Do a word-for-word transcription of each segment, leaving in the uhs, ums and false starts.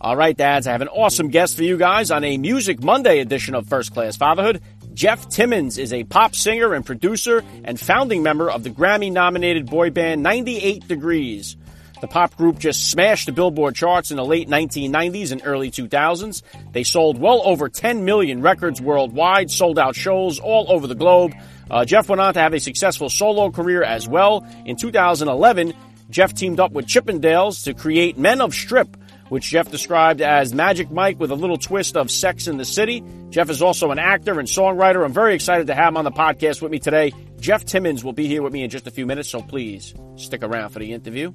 All right, dads, I have an awesome guest for you guys on a Music Monday edition of First Class Fatherhood. Jeff Timmons is a pop singer and producer and founding member of the Grammy-nominated boy band ninety-eight degrees. The pop group just smashed the Billboard charts in the late nineteen nineties and early two thousands. They sold well over ten million records worldwide, sold out shows all over the globe. Uh, Jeff went on to have a successful solo career as well. In two thousand eleven, Jeff teamed up with Chippendales to create Men of Strip, which Jeff described as Magic Mike with a little twist of Sex and the City. Jeff is also an actor and songwriter. I'm very excited to have him on the podcast with me today. Jeff Timmons will be here with me in just a few minutes, so please stick around for the interview.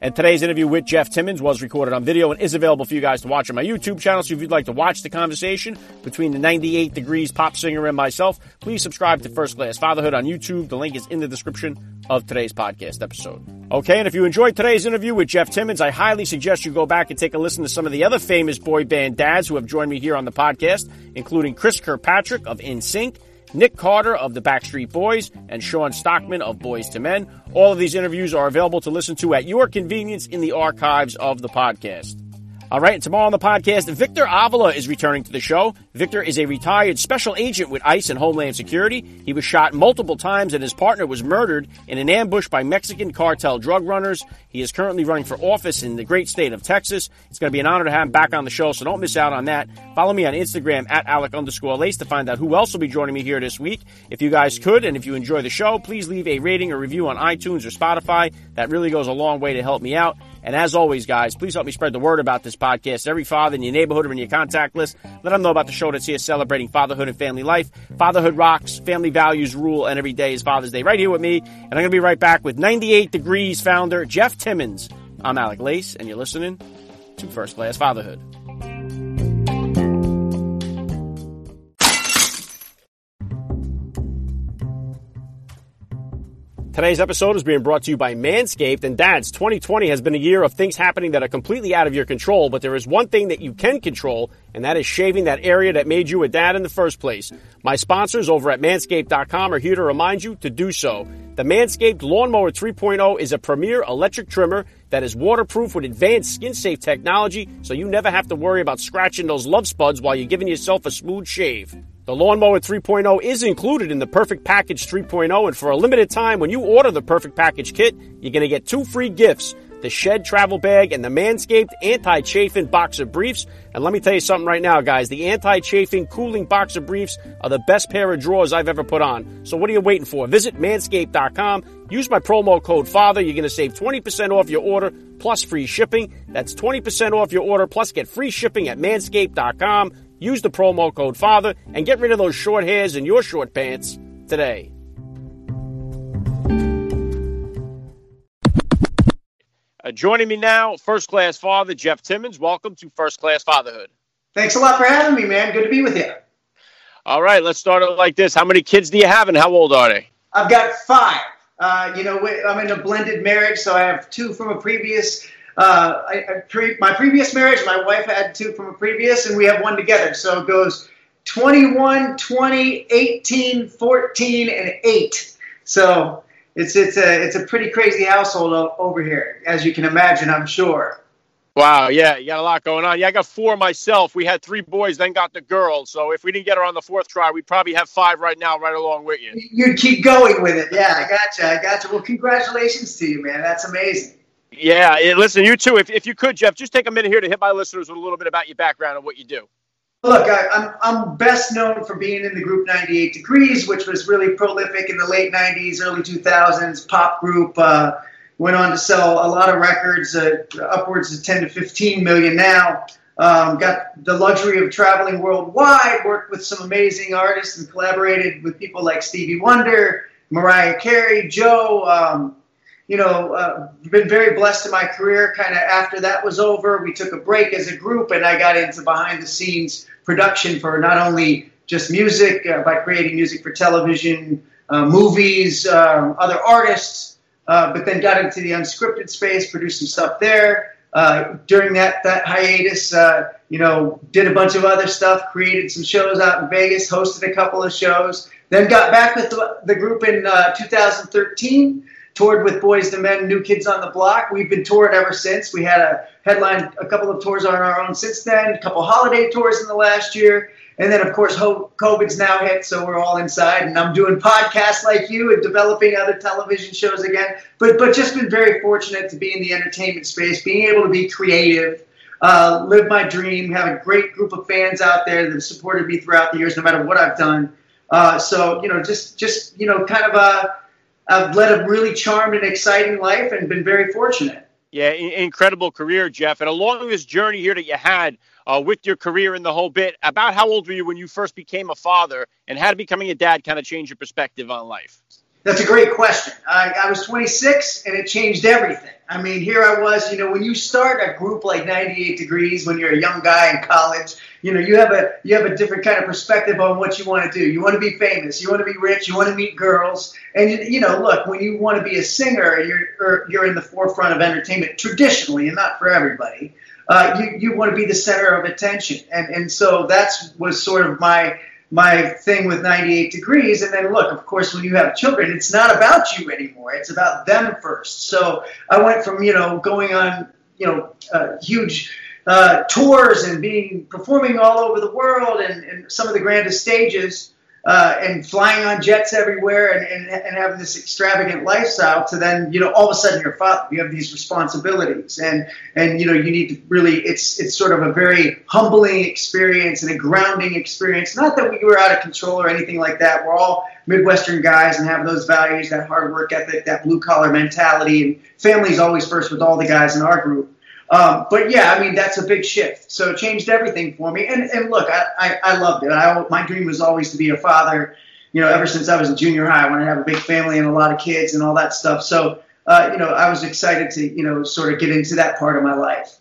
And today's interview with Jeff Timmons was recorded on video and is available for you guys to watch on my YouTube channel. So if you'd like to watch the conversation between the ninety-eight degrees pop singer and myself, please subscribe to First Class Fatherhood on YouTube. The link is in the description of today's podcast episode. Okay, and if you enjoyed today's interview with Jeff Timmons, I highly suggest you go back and take a listen to some of the other famous boy band dads who have joined me here on the podcast, including Chris Kirkpatrick of N sync, Nick Carter of the Backstreet Boys, and Shawn Stockman of Boys two Men. All of these interviews are available to listen to at your convenience in the archives of the podcast. All right, tomorrow on the podcast, Victor Avila is returning to the show. Victor is a retired special agent with ICE and Homeland Security. He was shot multiple times and his partner was murdered in an ambush by Mexican cartel drug runners. He is currently running for office in the great state of Texas. It's going to be an honor to have him back on the show, so don't miss out on that. Follow me on Instagram at Alec underscore Lace to find out who else will be joining me here this week. If you guys could, and if you enjoy the show, please leave a rating or review on iTunes or Spotify. That really goes a long way to help me out. And as always, guys, please help me spread the word about this podcast. Every father in your neighborhood or in your contact list, let them know about the show that's here celebrating fatherhood and family life. Fatherhood rocks, family values rule, and every day is Father's Day right here with me. And I'm going to be right back with ninety-eight degrees founder Jeff Timmons. I'm Alec Lace, and you're listening to First Class Fatherhood. Today's episode is being brought to you by Manscaped. And dads, twenty twenty has been a year of things happening that are completely out of your control, but there is one thing that you can control, and that is shaving that area that made you a dad in the first place. My sponsors over at manscaped dot com are here to remind you to do so. The Manscaped Lawnmower three point oh is a premier electric trimmer that is waterproof with advanced skin-safe technology, so you never have to worry about scratching those love spuds while you're giving yourself a smooth shave. The Lawnmower three point oh is included in the Perfect Package three point oh, and for a limited time, when you order the Perfect Package kit, you're going to get two free gifts, the Shed Travel Bag and the Manscaped Anti-Chafing Boxer Briefs. And let me tell you something right now, guys. The Anti-Chafing Cooling Boxer Briefs are the best pair of drawers I've ever put on. So what are you waiting for? Visit manscaped dot com. Use my promo code FATHER. You're going to save twenty percent off your order plus free shipping. That's twenty percent off your order plus get free shipping at manscaped dot com. Use the promo code FATHER and get rid of those short hairs in your short pants today. Uh, joining me now, First Class Father Jeff Timmons. Welcome to First Class Fatherhood. Thanks a lot for having me, man. Good to be with you. All right, let's start it like this. How many kids do you have and how old are they? I've got five. Uh, you know, I'm in a blended marriage, so I have two from a previous Uh, I, I pre- my previous marriage, my wife had two from a previous, and we have one together. So it goes twenty-one, twenty, eighteen, fourteen, and eight. So it's it's a it's a pretty crazy household over here, as you can imagine, I'm sure. Wow, yeah, you got a lot going on. Yeah, I got four myself. We had three boys, then got the girl. So if we didn't get her on the fourth try, we'd probably have five right now, right along with you. You'd keep going with it. Yeah, I gotcha, I gotcha. Well, congratulations to you, man. That's amazing. Yeah, and listen, you too. If if you could, Jeff, just take a minute here to hit my listeners with a little bit about your background and what you do. Look, I, I'm I'm best known for being in the group ninety-eight degrees, which was really prolific in the late nineties, early two thousands. Pop group uh, went on to sell a lot of records, uh, upwards of ten to fifteen million now. Um, got the luxury of traveling worldwide, worked with some amazing artists, and collaborated with people like Stevie Wonder, Mariah Carey, Joe. Um, you know, uh, been very blessed in my career. Kind of after that was over, we took a break as a group, and I got into behind-the-scenes production for not only just music, uh, by creating music for television, uh, movies, um, other artists, uh, but then got into the unscripted space, produced some stuff there. Uh, during that, that hiatus, uh, you know, did a bunch of other stuff, created some shows out in Vegas, hosted a couple of shows, then got back with the, the group in uh, two thousand thirteen. Toured with Boys to Men, New Kids on the Block. We've been toured ever since. We had a headline, a couple of tours on our own since then, a couple holiday tours in the last year. And then, of course, COVID's now hit, so we're all inside. And I'm doing podcasts like you and developing other television shows again. But but just been very fortunate to be in the entertainment space, being able to be creative, uh, live my dream, have a great group of fans out there that have supported me throughout the years, no matter what I've done. Uh, so, you know, just, just you know, kind of a... I've led a really charmed and exciting life and been very fortunate. Yeah, incredible career, Jeff. And along this journey here that you had uh, with your career and the whole bit, about how old were you when you first became a father, and how did becoming a dad kind of change your perspective on life? That's a great question. I, I was twenty-six, and it changed everything. I mean, here I was, you know, when you start a group like ninety-eight Degrees, when you're a young guy in college, you know, you have a you have a different kind of perspective on what you want to do. You want to be famous. You want to be rich. You want to meet girls. And, you, you know, look, when you want to be a singer, you're or you're in the forefront of entertainment traditionally, and not for everybody. Uh, you, you want to be the center of attention. And, and so that was sort of my... my thing with ninety-eight Degrees. And then look, of course, when you have children, it's not about you anymore. It's about them first. So I went from, you know, going on, you know, uh, huge uh, tours and being performing all over the world and, and some of the grandest stages uh, and flying on jets everywhere and, and, and having this extravagant lifestyle to then, you know, all of a sudden you're a father, you have these responsibilities and, and, you know, you need to really, it's, it's sort of a very humbling experience and a grounding experience. Not that we were out of control or anything like that. We're all Midwestern guys and have those values, that hard work ethic, that blue collar mentality, and family's always first with all the guys in our group. Um, but yeah, I mean, that's a big shift. So it changed everything for me. And, and look, I, I, I loved it. I, my dream was always to be a father, you know, ever since I was in junior high. I wanted to have a big family and a lot of kids and all that stuff. So, uh, you know, I was excited to, you know, sort of get into that part of my life.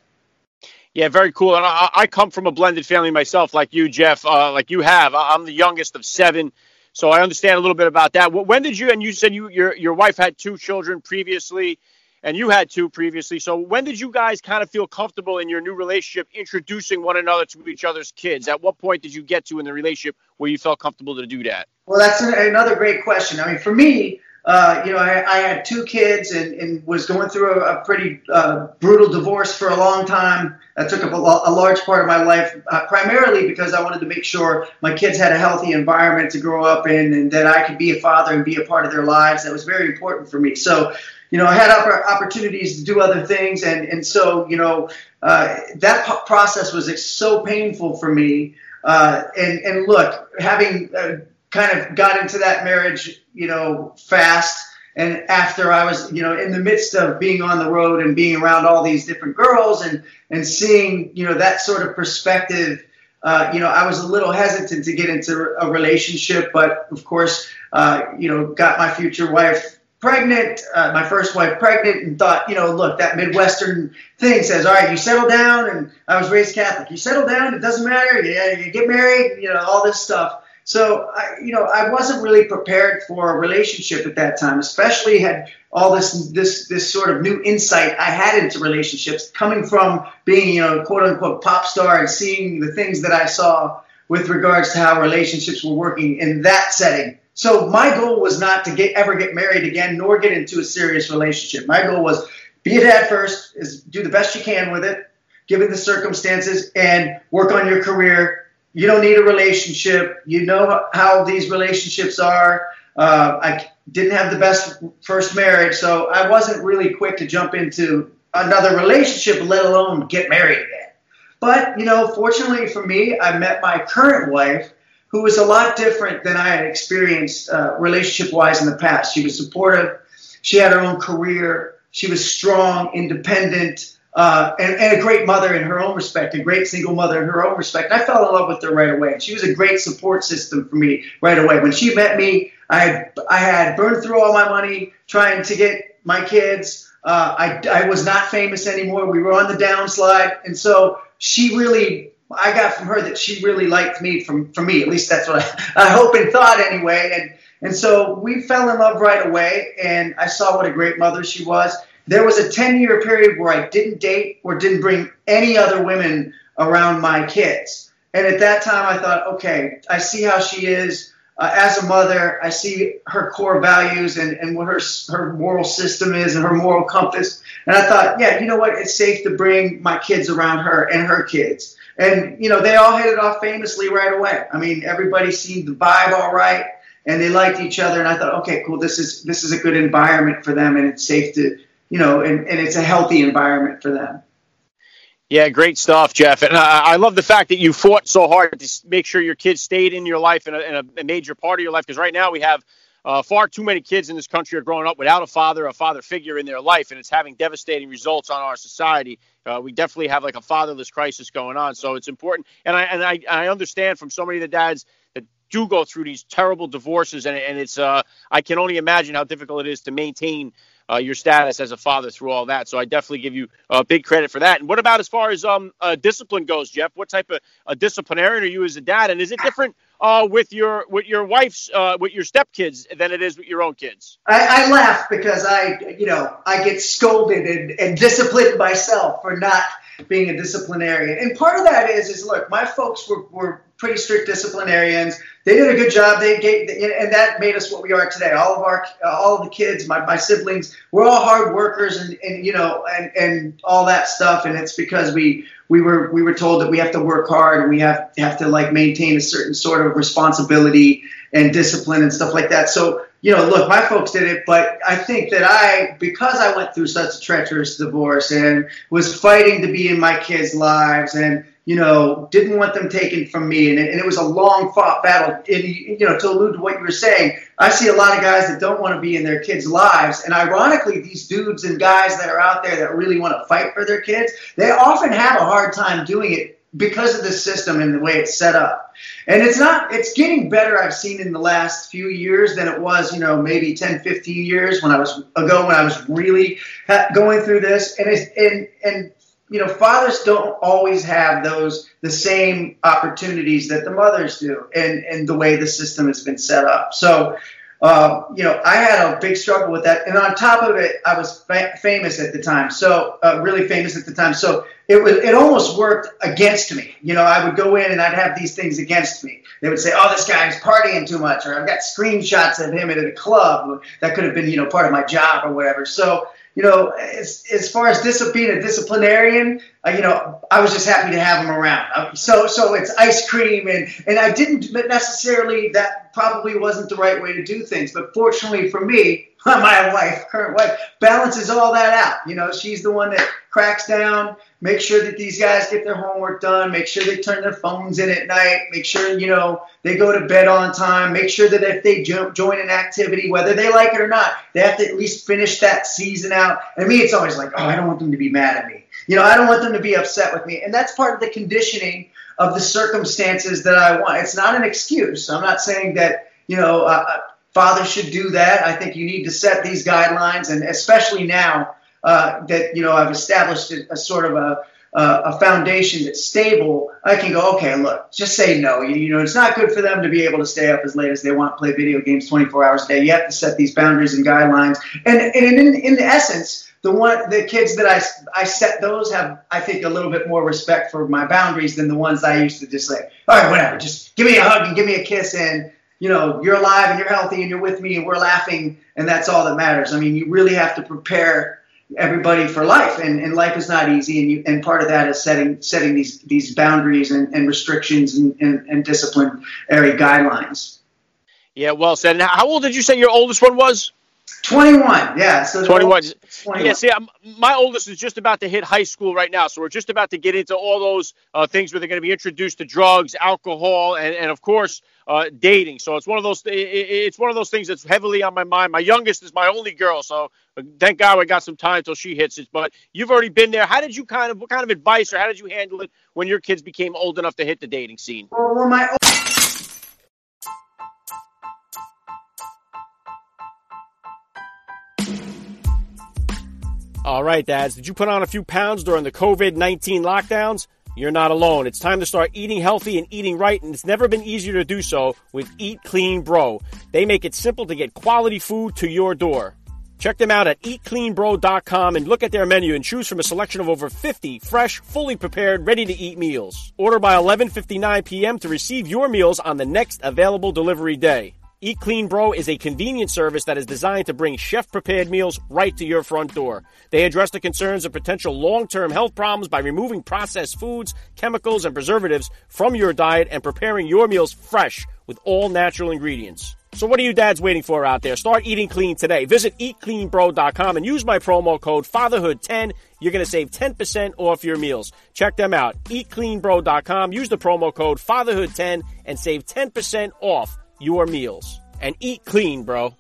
Yeah, very cool. And I, I come from a blended family myself, like you, Jeff, uh, like you have. I'm the youngest of seven. So I understand a little bit about that. When did you, and you said you your your wife had two children previously. And you had two previously. So when did you guys kind of feel comfortable in your new relationship introducing one another to each other's kids? At what point did you get to in the relationship where you felt comfortable to do that? Well, that's an, another great question. I mean, for me, uh, you know, I, I had two kids and, and was going through a, a pretty uh, brutal divorce for a long time. That took up a, a large part of my life, uh, primarily because I wanted to make sure my kids had a healthy environment to grow up in and that I could be a father and be a part of their lives. That was very important for me. So, you know, I had opportunities to do other things. And, and so, you know, uh, that process was so painful for me. Uh, and, and look, having uh, kind of got into that marriage, you know, fast. And after I was, you know, in the midst of being on the road and being around all these different girls and, and seeing, you know, that sort of perspective, uh, you know, I was a little hesitant to get into a relationship. But, of course, uh, you know, got my future wife pregnant, uh, my first wife pregnant, and thought, you know, look, that Midwestern thing says, all right, you settle down, and I was raised Catholic, you settle down, it doesn't matter, you, you get married, you know, all this stuff. So, I, you know, I wasn't really prepared for a relationship at that time, especially had all this this this sort of new insight I had into relationships, coming from being, you know, quote-unquote pop star and seeing the things that I saw with regards to how relationships were working in that setting. So my goal was not to get ever get married again, nor get into a serious relationship. My goal was be a dad first, is do the best you can with it, given the circumstances, and work on your career. You don't need a relationship. You know how these relationships are. Uh, I didn't have the best first marriage, so I wasn't really quick to jump into another relationship, let alone get married again. But, you know, fortunately for me, I met my current wife, who was a lot different than I had experienced uh, relationship-wise in the past. She was supportive. She had her own career. She was strong, independent, uh, and, and a great mother in her own respect, a great single mother in her own respect. I fell in love with her right away. She was a great support system for me right away. When she met me, I had, I had burned through all my money trying to get my kids. Uh, I, I was not famous anymore. We were on the downslide. And so she really, I got from her that she really liked me from, from me. At least that's what I, I hope and thought anyway. And, and so we fell in love right away. And I saw what a great mother she was. There was a ten year period where I didn't date or didn't bring any other women around my kids. And at that time I thought, okay, I see how she is. Uh, as a mother, I see her core values and, and what her her moral system is and her moral compass. And I thought, yeah, you know what? It's safe to bring my kids around her and her kids. And, you know, they all hit it off famously right away. I mean, everybody seemed to vibe all right, and they liked each other. And I thought, okay, cool, this is this is a good environment for them, and it's safe to, you know, and, and it's a healthy environment for them. Yeah, great stuff, Jeff. And I, I love the fact that you fought so hard to make sure your kids stayed in your life and a, a major part of your life. Because right now we have uh, far too many kids in this country are growing up without a father, a father figure in their life. And it's having devastating results on our society. Uh, we definitely have like a fatherless crisis going on. So it's important. And I and I, I understand from so many of the dads that do go through these terrible divorces. And, and it's uh, I can only imagine how difficult it is to maintain Uh, your status as a father through all that. So I definitely give you a uh, big credit for that. And what about as far as um uh, discipline goes, Jeff? What type of uh, disciplinarian are you as a dad? And is it different uh, with your with your wife's uh, with your stepkids than it is with your own kids? I, I laugh because I you know I get scolded and, and disciplined myself for not being a disciplinarian. And part of that is is look, my folks were were pretty strict disciplinarians. They did a good job. They gave, and that made us what we are today. All of our, all of the kids, my, my siblings, we're all hard workers, and, and you know, and, and all that stuff. And it's because we we were we were told that we have to work hard and we have have to like maintain a certain sort of responsibility and discipline and stuff like that. So you know, look, my folks did it, but I think that I, because I went through such a treacherous divorce and was fighting to be in my kids' lives and, you know, didn't want them taken from me. And it, and it was a long fought battle. And, you know, to allude to what you were saying, I see a lot of guys that don't want to be in their kids' lives. And ironically, these dudes and guys that are out there that really want to fight for their kids, they often have a hard time doing it because of the system and the way it's set up. And it's not, it's getting better. I've seen in the last few years than it was, you know, maybe ten, fifteen years when I was ago, when I was really ha- going through this. And it's, and, and, you know, fathers don't always have those the same opportunities that the mothers do, and, and the way the system has been set up. So, uh, you know, I had a big struggle with that. And on top of it, I was fa- famous at the time. So uh, really famous at the time. So it was it almost worked against me. You know, I would go in and I'd have these things against me. They would say, oh, this guy's partying too much, or I've got screenshots of him at a club. That could have been, you know, part of my job or whatever. So, you know, as, as far as dis- being a disciplinarian, uh, you know, I was just happy to have him around. Um, so so it's ice cream, and, and I didn't necessarily, that probably wasn't the right way to do things. But fortunately for me, my wife, current wife, balances all that out. You know, she's the one that cracks down, makes sure that these guys get their homework done, make sure they turn their phones in at night, make sure, you know, they go to bed on time, make sure that if they jo- join an activity, whether they like it or not, they have to at least finish that season out. And me, it's always like, oh, I don't want them to be mad at me. You know, I don't want them to be upset with me. And that's part of the conditioning of the circumstances that I want. It's not an excuse. I'm not saying that, you know, uh, fathers should do that. I think you need to set these guidelines, and especially now uh, that, you know, I've established a, a sort of a, a foundation that's stable, I can go, okay, look, just say no. You, you know, it's not good for them to be able to stay up as late as they want, play video games twenty-four hours a day. You have to set these boundaries and guidelines. And, and in, in essence, the one, the kids that I, I set those have, I think, a little bit more respect for my boundaries than the ones I used to just say, all right, whatever, just give me a hug and give me a kiss, and, you know, you're alive and you're healthy and you're with me and we're laughing, and that's all that matters. I mean, you really have to prepare everybody for life, and, and life is not easy, and you, and part of that is setting setting these these boundaries and, and restrictions and, and, and disciplinary guidelines. Yeah, well said. And how old did you say your oldest one was? twenty-one, yeah. So twenty-one. twenty-one. Yeah, see, I'm, my oldest is just about to hit high school right now, so we're just about to get into all those uh, things where they're going to be introduced to drugs, alcohol, and, and of course, uh, dating. So it's one of those th- it's one of those things that's heavily on my mind. My youngest is my only girl, so thank God we got some time till she hits it. But you've already been there. How did you kind of, what kind of advice or how did you handle it when your kids became old enough to hit the dating scene? Well, well my All right, dads, did you put on a few pounds during the covid nineteen lockdowns? You're not alone. It's time to start eating healthy and eating right, and it's never been easier to do so with Eat Clean Bro. They make it simple to get quality food to your door. Check them out at eat clean bro dot com and look at their menu and choose from a selection of over fifty fresh, fully prepared, ready-to-eat meals. Order by eleven fifty-nine p.m. to receive your meals on the next available delivery day. Eat Clean Bro is a convenient service that is designed to bring chef-prepared meals right to your front door. They address the concerns of potential long-term health problems by removing processed foods, chemicals, and preservatives from your diet and preparing your meals fresh with all natural ingredients. So what are you dads waiting for out there? Start eating clean today. Visit eat clean bro dot com and use my promo code fatherhood ten. You're going to save ten percent off your meals. Check them out. eat clean bro dot com. Use the promo code fatherhood ten and save ten percent off your meals. And eat clean, bro.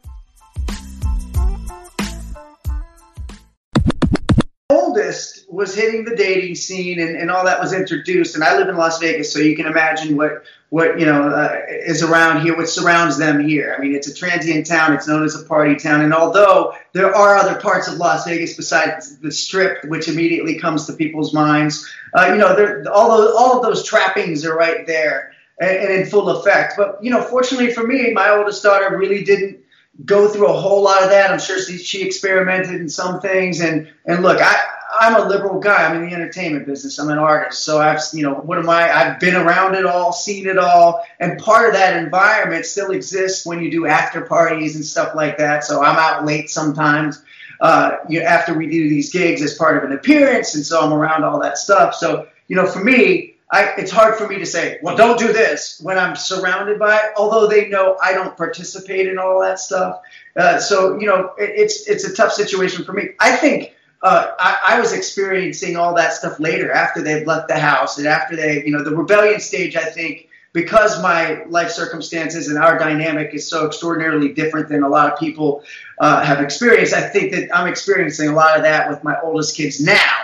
Oldest was hitting the dating scene, and, and all that was introduced. And I live in Las Vegas, so you can imagine what... what, you know, uh, is around here, what surrounds them here. I mean, it's a transient town. It's known as a party town. And although there are other parts of Las Vegas besides the Strip, which immediately comes to people's minds, uh, you know, all, those, all of those trappings are right there and, and in full effect. But, you know, fortunately for me, my oldest daughter really didn't go through a whole lot of that. I'm sure she, she experimented in some things. And, and look, I... I'm a liberal guy. I'm in the entertainment business. I'm an artist. So I've, you know, what am I? I've been around it all, seen it all. And part of that environment still exists when you do after parties and stuff like that. So I'm out late sometimes, uh, you know, after we do these gigs as part of an appearance. And so I'm around all that stuff. So, you know, for me, I, it's hard for me to say, well, don't do this when I'm surrounded by it, although they know I don't participate in all that stuff. Uh, so, you know, it, it's, it's a tough situation for me. I think, Uh, I, I was experiencing all that stuff later, after they've left the house and after they, you know, the rebellion stage, I think, because my life circumstances and our dynamic is so extraordinarily different than a lot of people uh, have experienced. I think that I'm experiencing a lot of that with my oldest kids now.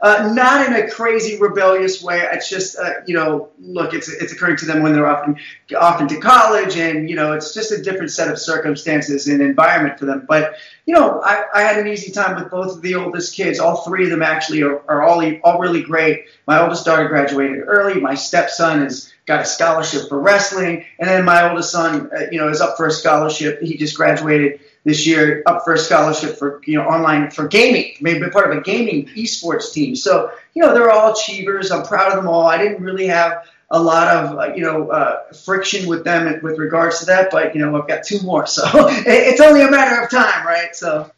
Uh, not in a crazy, rebellious way. It's just, uh, you know, look, it's it's occurring to them when they're often, often to college, and, you know, it's just a different set of circumstances and environment for them. But, you know, I, I had an easy time with both of the oldest kids. All three of them actually are, are all, all really great. My oldest daughter graduated early. My stepson has got a scholarship for wrestling. And then my oldest son, uh, you know, is up for a scholarship. He just graduated this year, up for a scholarship for, you know, online for gaming, maybe part of a gaming esports team. So, you know, they're all achievers. I'm proud of them all. I didn't really have a lot of, uh, you know, uh, friction with them with regards to that. But, you know, I've got two more. So it's only a matter of time, right? So,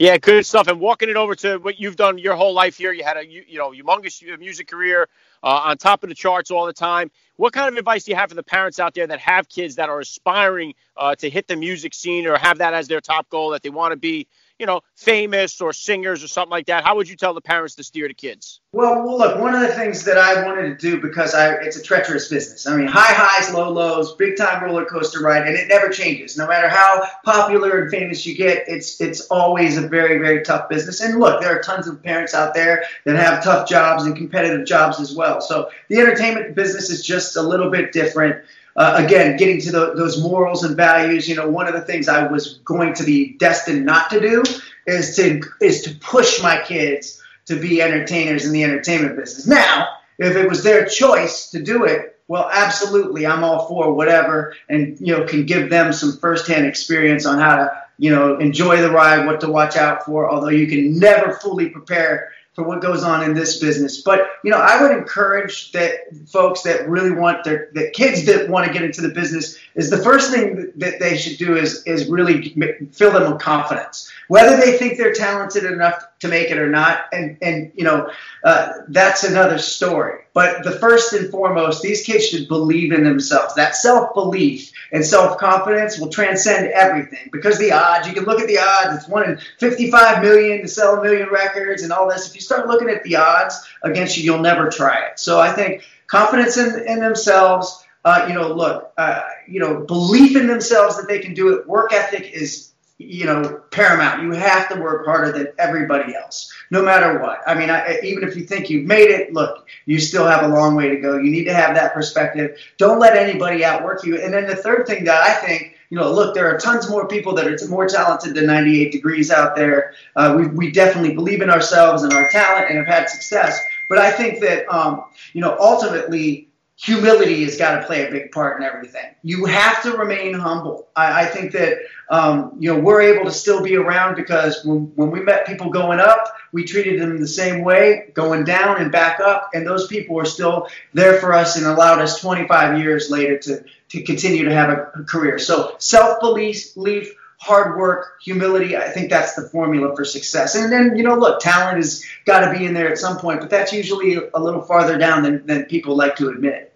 yeah, good stuff. And walking it over to what you've done your whole life here, you had a, you, you know, humongous music career, uh, on top of the charts all the time. What kind of advice do you have for the parents out there that have kids that are aspiring uh, to hit the music scene or have that as their top goal, that they want to be, you know, famous or singers or something like that? How would you tell the parents to steer the kids? Well, well look, one of the things that I wanted to do, because I, it's a treacherous business. I mean, high highs, low lows, big time roller coaster ride, and it never changes. No matter how popular and famous you get, it's it's always a very, very tough business. And look, there are tons of parents out there that have tough jobs and competitive jobs as well. So the entertainment business is just a little bit different. Uh, again, getting to the, those morals and values, you know, one of the things I was going to be destined not to do is to is to push my kids to be entertainers in the entertainment business. Now, if it was their choice to do it, well, absolutely, I'm all for whatever, and, you know, can give them some firsthand experience on how to, you know, enjoy the ride, what to watch out for, although you can never fully prepare for what goes on in this business. But, you know, I would encourage that folks that really want their, the kids that want to get into the business, is the first thing that they should do is, is really fill them with confidence, whether they think they're talented enough to make it or not. And, and, you know, uh, that's another story. But the first and foremost, these kids should believe in themselves. That self-belief and self-confidence will transcend everything, because the odds, you can look at the odds, it's one in fifty-five million to sell a million records and all this. If you start looking at the odds against you, you'll never try it. So I think confidence in, in themselves, uh, you know, look, uh, you know, belief in themselves that they can do it. Work ethic is, you know, paramount. You have to work harder than everybody else, no matter what. I mean, I, even if you think you've made it, look, you still have a long way to go. You need to have that perspective. Don't let anybody outwork you. And then the third thing that I think you know, look, there are tons more people that are more talented than ninety-eight Degrees out there. Uh, we, we definitely believe in ourselves and our talent and have had success. But I think that, um, you know, ultimately, humility has got to play a big part in everything. You have to remain humble. I, I think that, um, you know, we're able to still be around because when, when we met people going up, we treated them the same way, going down and back up. And those people were still there for us and allowed us twenty-five years later to, to continue to have a, a career. So self-belief, belief, hard work, humility, I think that's the formula for success. And then, you know, look, talent has got to be in there at some point, but that's usually a little farther down than, than people like to admit.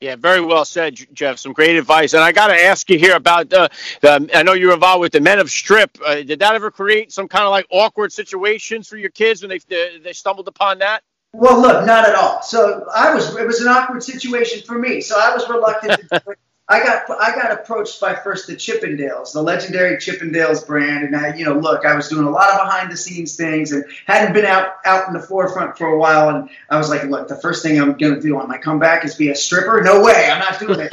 Yeah, very well said, Jeff. Some great advice. And I got to ask you here about, uh, the, I know you're involved with the Men of Strip. Uh, did that ever create some kind of like awkward situations for your kids when they they, they stumbled upon that? Well, look, not at all. So I was, it was an awkward situation for me. So I was reluctant to do it. I got I got approached by first the Chippendales, the legendary Chippendales brand, and I, you know, look, I was doing a lot of behind the scenes things and hadn't been out out in the forefront for a while, and I was like, look, the first thing I'm gonna do on my comeback is be a stripper. No way, I'm not doing it.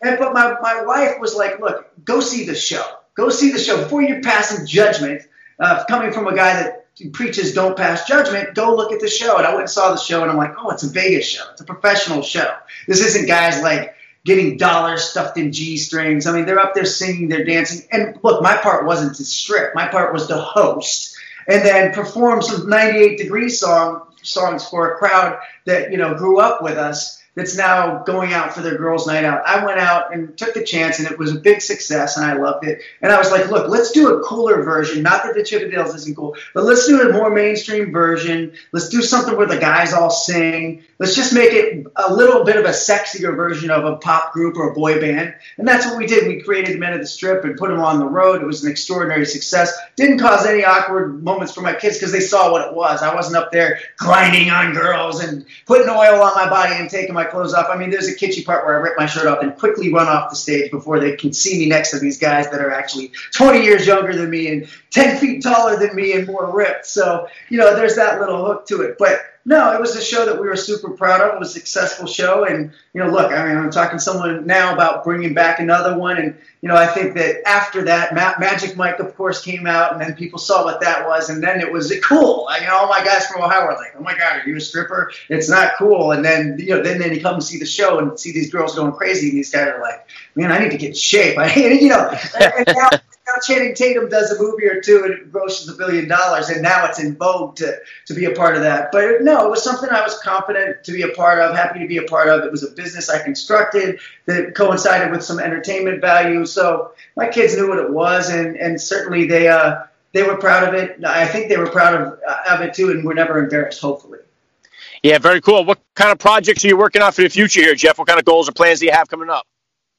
and but my my wife was like, look, go see the show, go see the show before you're passing judgment. Uh, coming from a guy that preaches don't pass judgment, go look at the show. And I went and saw the show, and I'm like, oh, it's a Vegas show, it's a professional show. This isn't guys like getting dollars stuffed in G-strings. I mean, they're up there singing, they're dancing. And look, my part wasn't to strip. My part was to host and then perform some ninety-eight Degree song, songs for a crowd that, you know, grew up with us that's now going out for their girls' night out. I went out and took the chance, and it was a big success, and I loved it. And I was like, look, let's do a cooler version. Not that the Chippendales isn't cool, but let's do a more mainstream version. Let's do something where the guys all sing. Let's just make it a little bit of a sexier version of a pop group or a boy band. And that's what we did. We created Men of the Strip and put them on the road. It was an extraordinary success. Didn't cause any awkward moments for my kids because they saw what it was. I wasn't up there grinding on girls and putting oil on my body and taking my clothes off. I mean, there's a kitschy part where I rip my shirt off and quickly run off the stage before they can see me next to these guys that are actually twenty years younger than me and ten feet taller than me and more ripped. So, you know, there's that little hook to it. But no, it was a show that we were super proud of. It was a successful show. And, you know, look, I mean, I'm talking to someone now about bringing back another one. And, you know, I think that after that, Ma- Magic Mike, of course, came out, and then people saw what that was. And then it was cool. I mean, all my guys from Ohio were like, oh, my God, are you a stripper? It's not cool. And then, you know, then they come and see the show and see these girls going crazy. And these guys are like, man, I need to get in shape. I, you know, and now, now Channing Tatum does a movie or two and it grosses a billion dollars. And now it's in vogue to, to be a part of that. But no, it was something I was confident to be a part of, happy to be a part of. It was a business I constructed that coincided with some entertainment value. So my kids knew what it was, and, and certainly they uh, they were proud of it. I think they were proud of, of it, too, and were never embarrassed, hopefully. Yeah, very cool. What kind of projects are you working on for the future here, Jeff? What kind of goals or plans do you have coming up?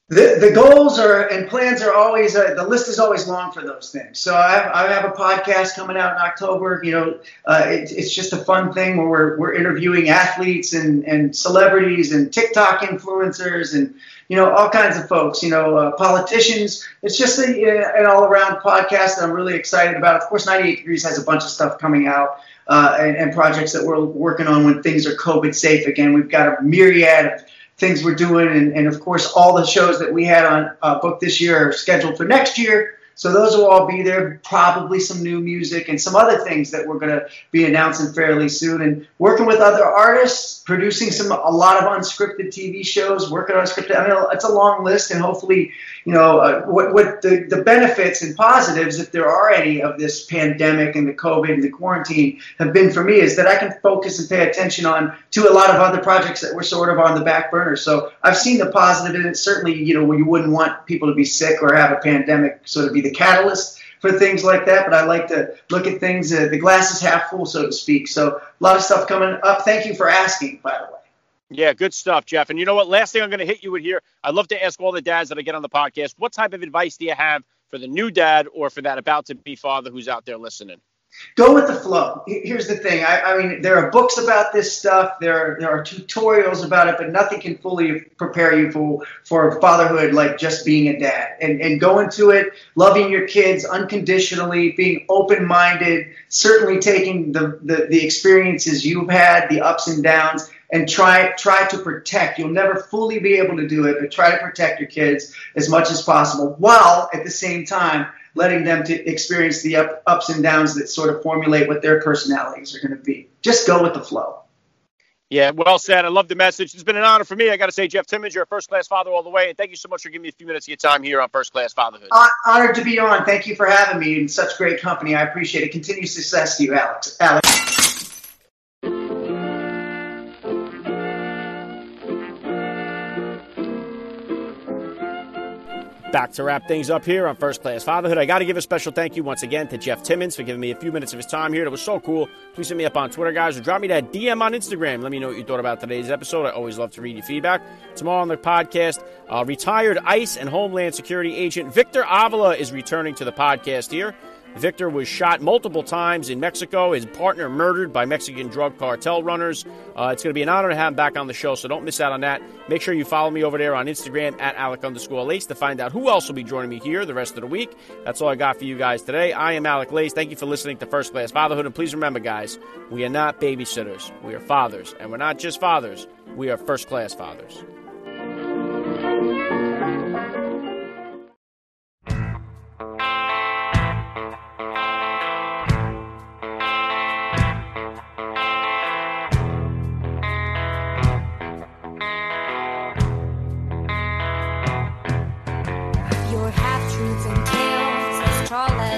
The, the goals are and plans are always uh, the list is always long for those things. So I have, I have a podcast coming out in October. You know, uh, it, it's just a fun thing where we're we're interviewing athletes and, and celebrities and TikTok influencers and, you know, all kinds of folks, you know, uh, politicians. It's just a, an all around podcast that I'm really excited about. Of course, ninety-eight Degrees has a bunch of stuff coming out. Uh, and, and projects that we're working on when things are COVID safe again. We've got a myriad of things we're doing, and, and of course all the shows that we had on uh, book this year are scheduled for next year. So those will all be there, probably some new music and some other things that we're going to be announcing fairly soon, and working with other artists, producing some a lot of unscripted T V shows, working on scripted. I mean, it's a long list, and hopefully, you know, uh, what, what the, the benefits and positives, if there are any, of this pandemic and the COVID and the quarantine have been for me is that I can focus and pay attention on to a lot of other projects that were sort of on the back burner. So I've seen the positive in it. Certainly, you know, you wouldn't want people to be sick or have a pandemic sort of be the catalyst for things like that, but I like to look at things, uh, the glass is half full, so to speak. So a lot of stuff coming up. Thank you for asking, by the way. Yeah, good stuff, Jeff. And you know what? Last thing I'm going to hit you with here, I'd love to ask all the dads that I get on the podcast, what type of advice do you have for the new dad or for that about-to-be father who's out there listening? Go with the flow. Here's the thing. I, I mean, there are books about this stuff. There are, there are tutorials about it, but nothing can fully prepare you for, for fatherhood like just being a dad. And, and go into it, loving your kids unconditionally, being open-minded, certainly taking the, the, the experiences you've had, the ups and downs, and try try to protect. You'll never fully be able to do it, but try to protect your kids as much as possible while at the same time letting them to experience the up, ups and downs that sort of formulate what their personalities are going to be. Just go with the flow. Yeah, well said. I love the message. It's been an honor for me. I got to say, Jeff Timmons, you're a first-class father all the way, and thank you so much for giving me a few minutes of your time here on First Class Fatherhood. Uh, honored to be on. Thank you for having me in such great company. I appreciate it. Continued success to you, Alex. Alex. Back to wrap things up here on First Class Fatherhood. I got to give a special thank you once again to Jeff Timmons for giving me a few minutes of his time here. That was so cool. Please hit me up on Twitter, guys, or drop me that D M on Instagram. Let me know what you thought about today's episode. I always love to read your feedback. Tomorrow on the podcast, uh, retired ICE and Homeland Security agent Victor Avila is returning to the podcast here. Victor was shot multiple times in Mexico, his partner murdered by Mexican drug cartel runners. Uh, it's going to be an honor to have him back on the show, so don't miss out on that. Make sure you follow me over there on Instagram at Alec underscore Lace to find out who else will be joining me here the rest of the week. That's all I got for you guys today. I am Alec Lace. Thank you for listening to First Class Fatherhood. And please remember, guys, we are not babysitters. We are fathers. And we're not just fathers. We are first-class fathers. Half-truths and tales as tall as